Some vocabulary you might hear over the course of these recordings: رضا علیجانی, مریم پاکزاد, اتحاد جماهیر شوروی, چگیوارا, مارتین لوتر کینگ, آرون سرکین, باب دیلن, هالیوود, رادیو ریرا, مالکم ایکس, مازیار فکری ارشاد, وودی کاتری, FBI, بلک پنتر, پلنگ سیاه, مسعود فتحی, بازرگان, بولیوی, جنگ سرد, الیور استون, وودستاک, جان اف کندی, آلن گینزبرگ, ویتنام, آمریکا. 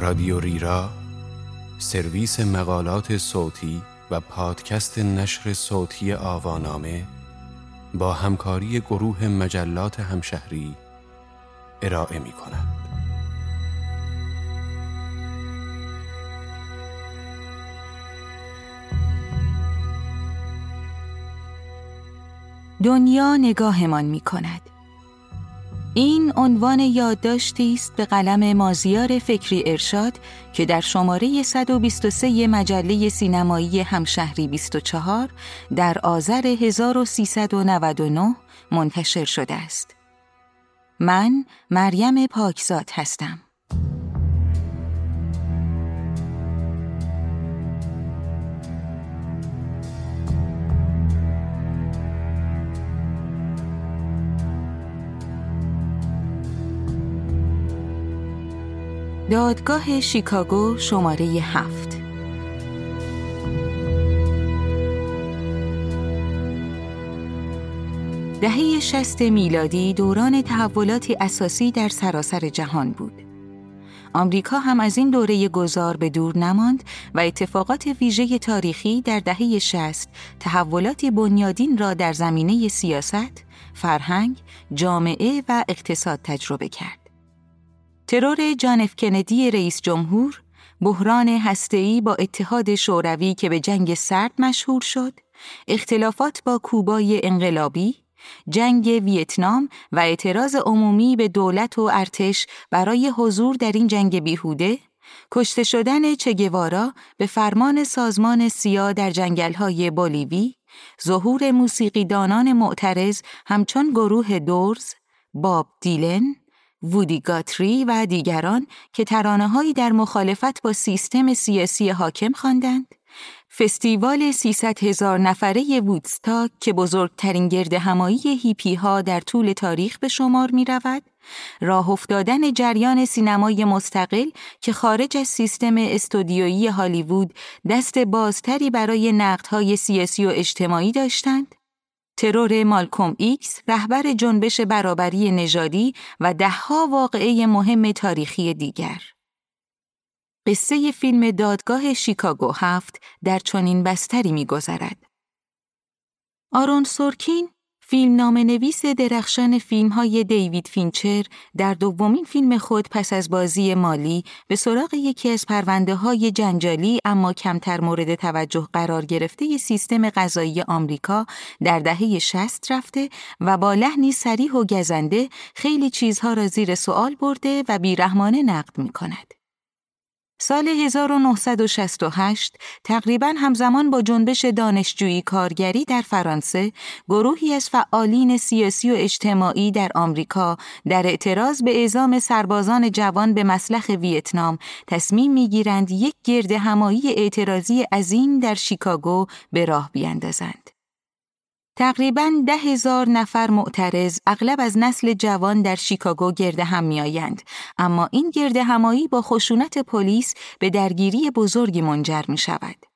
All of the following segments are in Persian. رادیو ریرا، سرویس مقالات صوتی و پادکست نشر صوتی آوانامه با همکاری گروه مجلات همشهری ارائه می کند. دنیا نگاهمان می کند. این عنوان یادداشتی است به قلم مازیار فکری ارشاد که در شماره 123 مجله سینمایی همشهری 24 در آذر 1399 منتشر شده است. من مریم پاکزاد هستم. دادگاه شیکاگو شماره 7. دهه 60 میلادی دوران تحولاتی اساسی در سراسر جهان بود. آمریکا هم از این دوره گذار به دور نماند و اتفاقات ویژه تاریخی در دهه 60 تحولات بنیادین را در زمینه سیاست، فرهنگ، جامعه و اقتصاد تجربه کرد. ترور جان اف کندی رئیس جمهور، بحران هسته‌ای با اتحاد شوروی که به جنگ سرد مشهور شد، اختلافات با کوبای انقلابی، جنگ ویتنام و اعتراض عمومی به دولت و ارتش برای حضور در این جنگ بیهوده، کشته شدن چگیوارا به فرمان سازمان سیا در جنگل‌های بولیوی، ظهور موسیقیدانان معترض همچون گروه دورز، باب دیلن، وودی کاتری و دیگران که ترانه‌هایی در مخالفت با سیستم سیاسی حاکم خواندند، فستیوال 300,000 نفره وودستاک که بزرگترین گردهمایی هیپی‌ها در طول تاریخ به شمار می‌رود، راه افتادن جریان سینمای مستقل که خارج از سیستم استودیویی هالیوود دست بازتری برای نقدهای سیاسی و اجتماعی داشتند، ترور مالکم ایکس، رهبر جنبش برابری نژادی و دهها واقعه مهم تاریخی دیگر. قصه فیلم دادگاه شیکاگو 7 در چنین بستری می‌گذرد. آرون سرکین، فیلمنامه‌نویس درخشان فیلم‌های دیوید فینچر، در دومین فیلم خود پس از بازی مالی به سراغ یکی از پرونده‌های جنجالی اما کمتر مورد توجه قرار گرفته سیستم قضایی آمریکا در دهه 60 رفته و با لحنی صریح و گزنده خیلی چیزها را زیر سوال برده و بیرحمانه نقد می‌کند. سال 1968 تقریباً همزمان با جنبش دانشجویی کارگری در فرانسه، گروهی از فعالین سیاسی و اجتماعی در آمریکا در اعتراض به اعزام سربازان جوان به مسلخ ویتنام تصمیم می‌گیرند یک گردهمایی اعتراضی عظیم در شیکاگو به راه بیندازند. تقریباً 10,000 نفر معترض، اغلب از نسل جوان، در شیکاگو گرد هم می‌آیند، اما این گرد همایی با خشونت پلیس به درگیری بزرگی منجر می‌شود.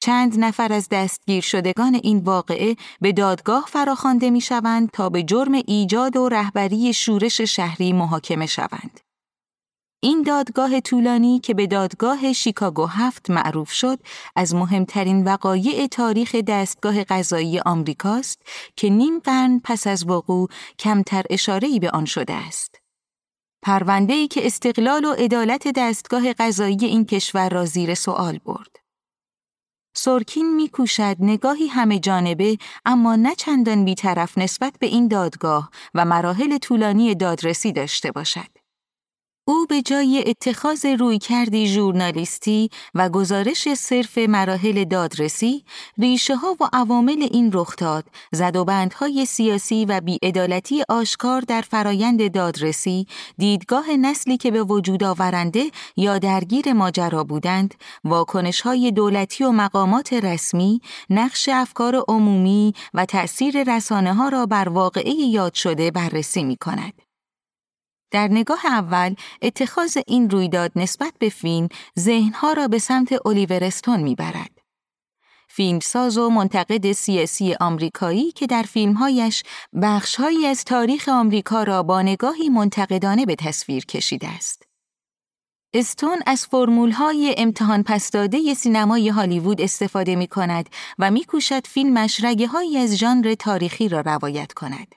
چند نفر از دستگیر شدگان این واقعه به دادگاه فراخوانده می‌شوند تا به جرم ایجاد و رهبری شورش شهری محاکمه شوند. این دادگاه طولانی که به دادگاه شیکاگو 7 معروف شد، از مهمترین وقایع تاریخ دستگاه قضایی آمریکاست که نیم قرن پس از وقوع کمتر اشاره‌ای به آن شده است. پرونده‌ای که استقلال و عدالت دستگاه قضایی این کشور را زیر سوال برد. سرکین می‌کوشد نگاهی همه جانبه اما نه چندان بی‌طرف نسبت به این دادگاه و مراحل طولانی دادرسی داشته باشد. او به جای اتخاذ رویکردی ژورنالیستی و گزارش صرف مراحل دادرسی، ریشه‌ها و عوامل این رخداد، زدوبندهای سیاسی و بی‌عدالتی آشکار در فرایند دادرسی، دیدگاه نسلی که به وجود آورنده یا درگیر ماجرا بودند، واکنش‌های دولتی و مقامات رسمی، نقش افکار عمومی و تأثیر رسانه‌ها را بر واقعه یاد شده بررسی می‌کند. در نگاه اول، اتخاذ این رویداد نسبت به فیلم ذهنها را به سمت الیور استون میبرد. فیلمساز و منتقد سیاسی آمریکایی که در فیلمهایش بخشهایی از تاریخ آمریکا را با نگاهی منتقدانه به تصویر کشیده است. استون از فرمول‌های امتحان پس‌داده سینمای هالیوود استفاده می‌کند و می‌کوشد فیلمش رگه‌هایی از ژانر تاریخی را روایت کند.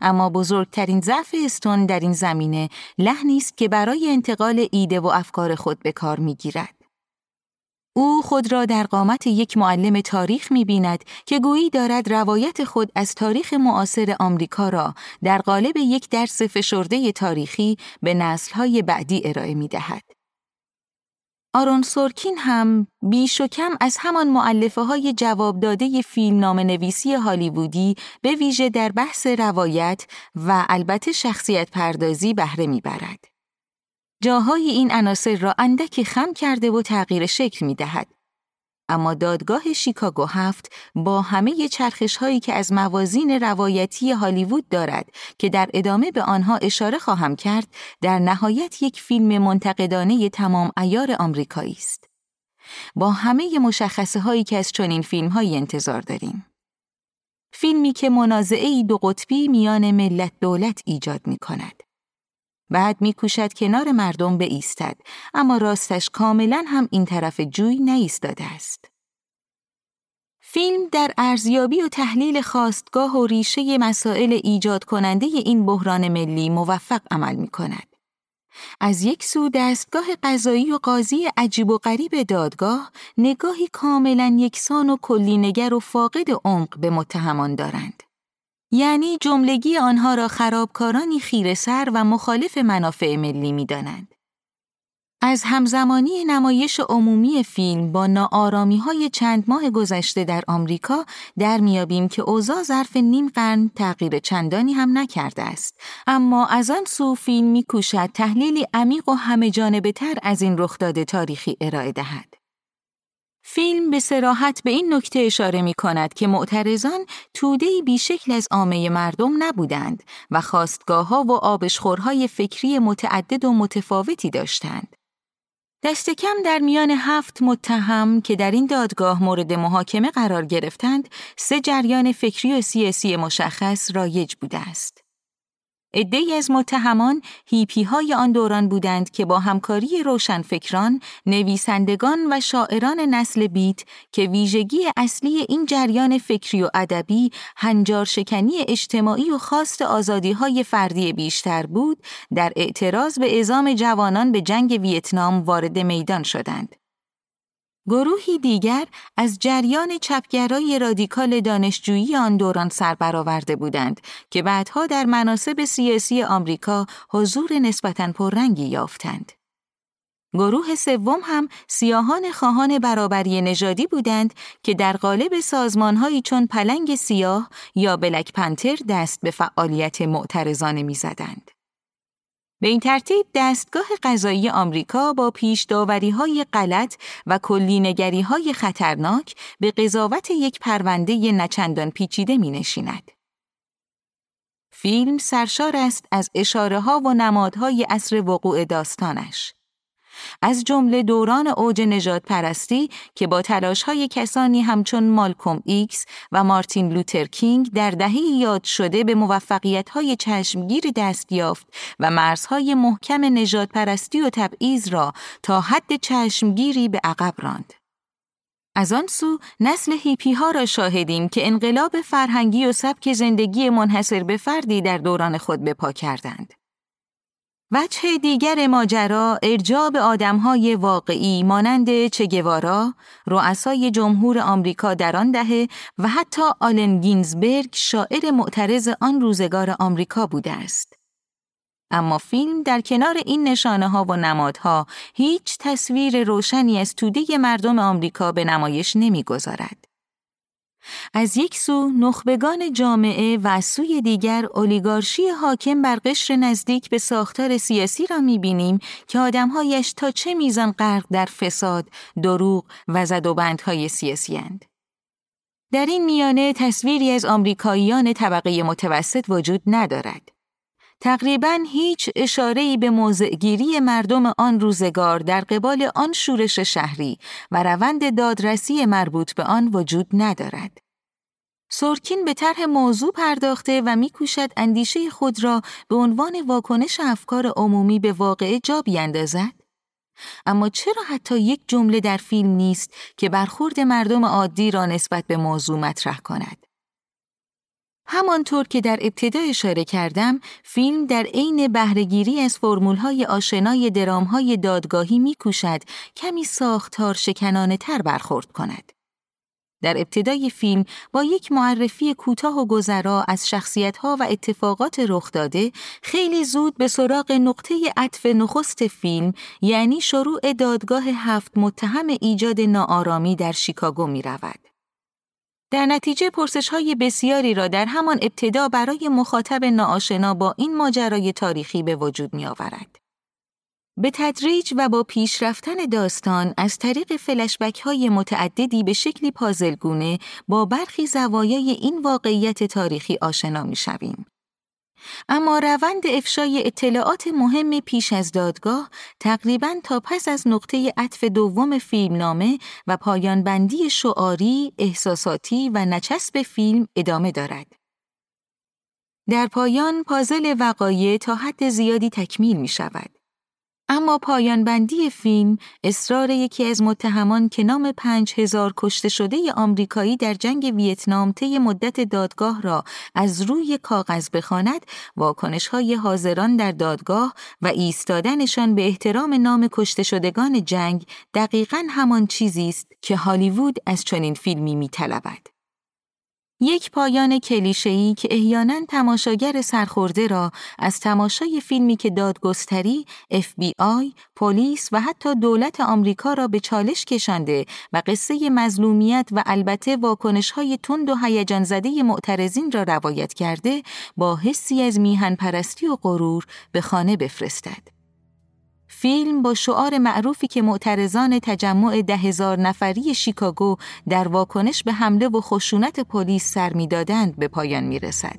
اما بزرگترین ضعف استون در این زمینه لحنی است که برای انتقال ایده و افکار خود به کار می‌گیرد. او خود را در قامت یک معلم تاریخ می‌بیند که گویی دارد روایت خود از تاریخ معاصر آمریکا را در قالب یک درس فشرده تاریخی به نسل‌های بعدی ارائه می‌دهد. آرون سرکین هم بیش و کم از همان مؤلفه‌های جواب داده فیلمنامه‌نویسی هالیوودی به ویژه در بحث روایت و البته شخصیت پردازی بهره می‌برد. جاهای این عناصر را اندکی خم کرده و تغییر شکل می دهد. اما دادگاه شیکاگو 7 با همه چرخش هایی که از موازین روایتی هالیوود دارد که در ادامه به آنها اشاره خواهم کرد، در نهایت یک فیلم منتقدانه تمام عیار آمریکایی است. با همه مشخصه هایی که از چنین فیلم هایی انتظار داریم. فیلمی که منازعه‌ای دو قطبی میان ملت دولت ایجاد می کند. بعد می‌کوشد کنار مردم بایستد، اما راستش کاملاً هم این طرف جوی نایستاده است. فیلم در ارزیابی و تحلیل خاستگاه و ریشه مسائل ایجاد کننده این بحران ملی موفق عمل می‌کند. از یک سو دستگاه قضایی و قاضی عجیب و غریب دادگاه نگاهی کاملاً یکسان و کلی‌نگر و فاقد عمق به متهمان دارند. یعنی جملگی آنها را خرابکارانی خیره سر و مخالف منافع ملی می دانند. از همزمانی نمایش عمومی فیلم با ناآرامی‌های چند ماه گذشته در آمریکا در می‌یابیم که اوضاع ظرف نیم قرن تغییر چندانی هم نکرده است، اما از آن سو فیلم می‌کوشد تحلیلی عمیق و همه‌جانبه‌تر از این رخداد تاریخی ارائه دهد. فیلم به صراحت به این نکته اشاره می کند که معترضان توده‌ای بیشکل از عامه مردم نبودند و خواستگاه‌ها و آبشخورهای فکری متعدد و متفاوتی داشتند. دست کم در میان 7 متهم که در این دادگاه مورد محاکمه قرار گرفتند، 3 جریان فکری و سیاسی مشخص رایج بوده است. عده‌ای از متهمان هیپی‌های آن دوران بودند که با همکاری روشنفکران، نویسندگان و شاعران نسل بیت که ویژگی اصلی این جریان فکری و ادبی هنجار شکنی اجتماعی و خواست آزادی‌های فردی بیشتر بود، در اعتراض به اعزام جوانان به جنگ ویتنام وارد میدان شدند. گروهی دیگر از جریان چپگرای رادیکال دانشجویی آن دوران سر برآورده بودند که بعدها در مناصب سیاسی آمریکا حضور نسبتاً پررنگی یافتند. گروه سوم هم سیاهان خواهان برابری نژادی بودند که در قالب سازمان‌هایی چون پلنگ سیاه یا بلک پنتر دست به فعالیت معترضانه می‌زدند. به این ترتیب دستگاه قضایی آمریکا با پیش داوری‌های غلط و کلی‌نگری‌های خطرناک به قضاوت یک پرونده نچندان پیچیده می‌نشیند. فیلم سرشار است از اشاره‌ها و نمادهای عصر وقوع داستانش. از جمله دوران اوج نژادپرستی که با تلاش‌های کسانی همچون مالکم ایکس و مارتین لوتر کینگ در دهه‌ای یاد شده به موفقیت‌های چشمگیر دست یافت و مرزهای محکم نژادپرستی و تبعیض را تا حد چشمگیری به عقب راند. از آن سو نسل هیپی‌ها را شاهدیم که انقلاب فرهنگی و سبک زندگی منحصر به فردی در دوران خود به پا کردند. وجه دیگر ماجرا ارجاع به آدم‌های واقعی مانند چگیوارا، رؤسای جمهور آمریکا در آن دهه و حتی آلن گینزبرگ، شاعر معترض آن روزگار آمریکا بوده است. اما فیلم در کنار این نشانه‌ها و نمادها هیچ تصویر روشنی از توده مردم آمریکا به نمایش نمی‌گذارد. از یک سو نخبگان جامعه و از سوی دیگر اولیگارشی حاکم بر قشر نزدیک به ساختار سیاسی را می‌بینیم که آدم‌هایش تا چه میزان غرق در فساد، دروغ و زدوبندهای سیاسی اند. در این میانه تصویری از آمریکاییان طبقه متوسط وجود ندارد. تقریباً هیچ اشاره‌ای به موضع‌گیری مردم آن روزگار در قبال آن شورش شهری و روند دادرسی مربوط به آن وجود ندارد. سرکین به طرح موضوع پرداخته و می‌کوشد اندیشه خود را به عنوان واکنش افکار عمومی به واقعه جا بیندازد، اما چرا حتی یک جمله در فیلم نیست که برخورد مردم عادی را نسبت به موضوع مطرح کند؟ همانطور که در ابتدا اشاره کردم، فیلم در عین بهره‌گیری از فرمول‌های آشنای درام‌های دادگاهی می‌کوشد کمی ساختار شکنانه‌تر برخورد کند. در ابتدای فیلم با یک معرفی کوتاه و گذرا از شخصیت‌ها و اتفاقات رخ داده، خیلی زود به سراغ نقطه عطف نخست فیلم، یعنی شروع دادگاه 7 متهم ایجاد ناآرامی در شیکاگو می‌رود. در نتیجه پرسش‌های بسیاری را در همان ابتدا برای مخاطب ناآشنا با این ماجرای تاریخی به وجود می‌آورد. به تدریج و با پیش رفتن داستان از طریق فلشبک‌های متعددی به شکلی پازلگونه با برخی زوایای این واقعیت تاریخی آشنا می‌شویم. اما روند افشای اطلاعات مهم پیش از دادگاه تقریباً تا پس از نقطه عطف دوم فیلمنامه و پایانبندی شعاری، احساساتی و نچسب فیلم ادامه دارد. در پایان پازل وقایع تا حد زیادی تکمیل می شود. اما پایانبندی فیلم اصرار یکی از متهمان که نام 5000 کشته شده آمریکایی در جنگ ویتنام طی مدت دادگاه را از روی کاغذ بخواند، واکنش‌های حاضران در دادگاه و ایستادنشان به احترام نام کشته شدگان جنگ دقیقاً همان چیزی است که هالیوود از چنین فیلمی می‌طلبد. یک پایان کلیشه‌ای که احیاناً تماشاگر سرخورده را از تماشای فیلمی که دادگستری، FBI، پلیس و حتی دولت آمریکا را به چالش کشانده و قصه مظلومیت و البته واکنش‌های تند و هیجان‌زده معترضین را روایت کرده، با حسی از میهن پرستی و غرور به خانه بفرستد. فیلم با شعار معروفی که معترضان تجمع 10,000 نفری شیکاگو در واکنش به حمله و خشونت پلیس سر می‌دادند به پایان می‌رسد.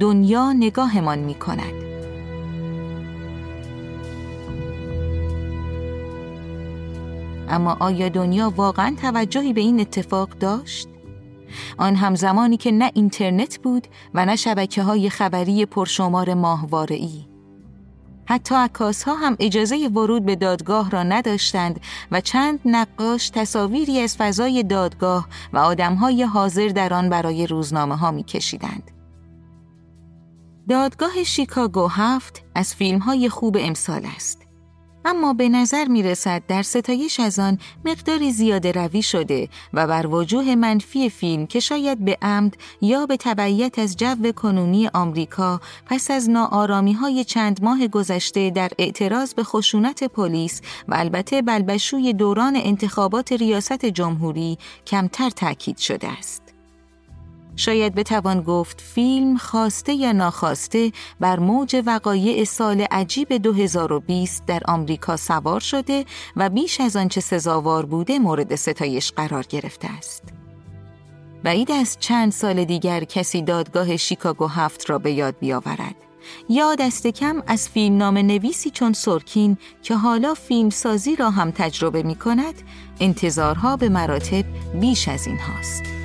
دنیا نگاهمان می‌کند. اما آیا دنیا واقعاً توجهی به این اتفاق داشت؟ آن هم زمانی که نه اینترنت بود و نه شبکه‌های خبری پرشمار ماهواره‌ای. حتی عکاس‌ها هم اجازه ورود به دادگاه را نداشتند و چند نقاش تصاویری از فضای دادگاه و آدم‌های حاضر در آن برای روزنامه‌ها می‌کشیدند. دادگاه شیکاگو 7 از فیلم‌های خوب امسال است. اما به نظر می‌رسد در ستایش از آن مقداری زیاده روی شده و بر وجوه منفی فیلم که شاید به عمد یا به تبعیت از جو کنونی آمریکا پس از ناآرامی‌های چند ماه گذشته در اعتراض به خشونت پلیس و البته بلبشوی دوران انتخابات ریاست جمهوری کمتر تأکید شده است. شاید بتوان گفت فیلم خواسته یا ناخواسته بر موج وقایع سال عجیب 2020 در آمریکا سوار شده و بیش از آنچه سزاوار بوده مورد ستایش قرار گرفته است. بعید است چند سال دیگر کسی دادگاه شیکاگو 7 را به یاد بیاورد. یا دست کم از فیلمنامه نویسی چون سرکین که حالا فیلمسازی را هم تجربه می کند، انتظارها به مراتب بیش از این هاست.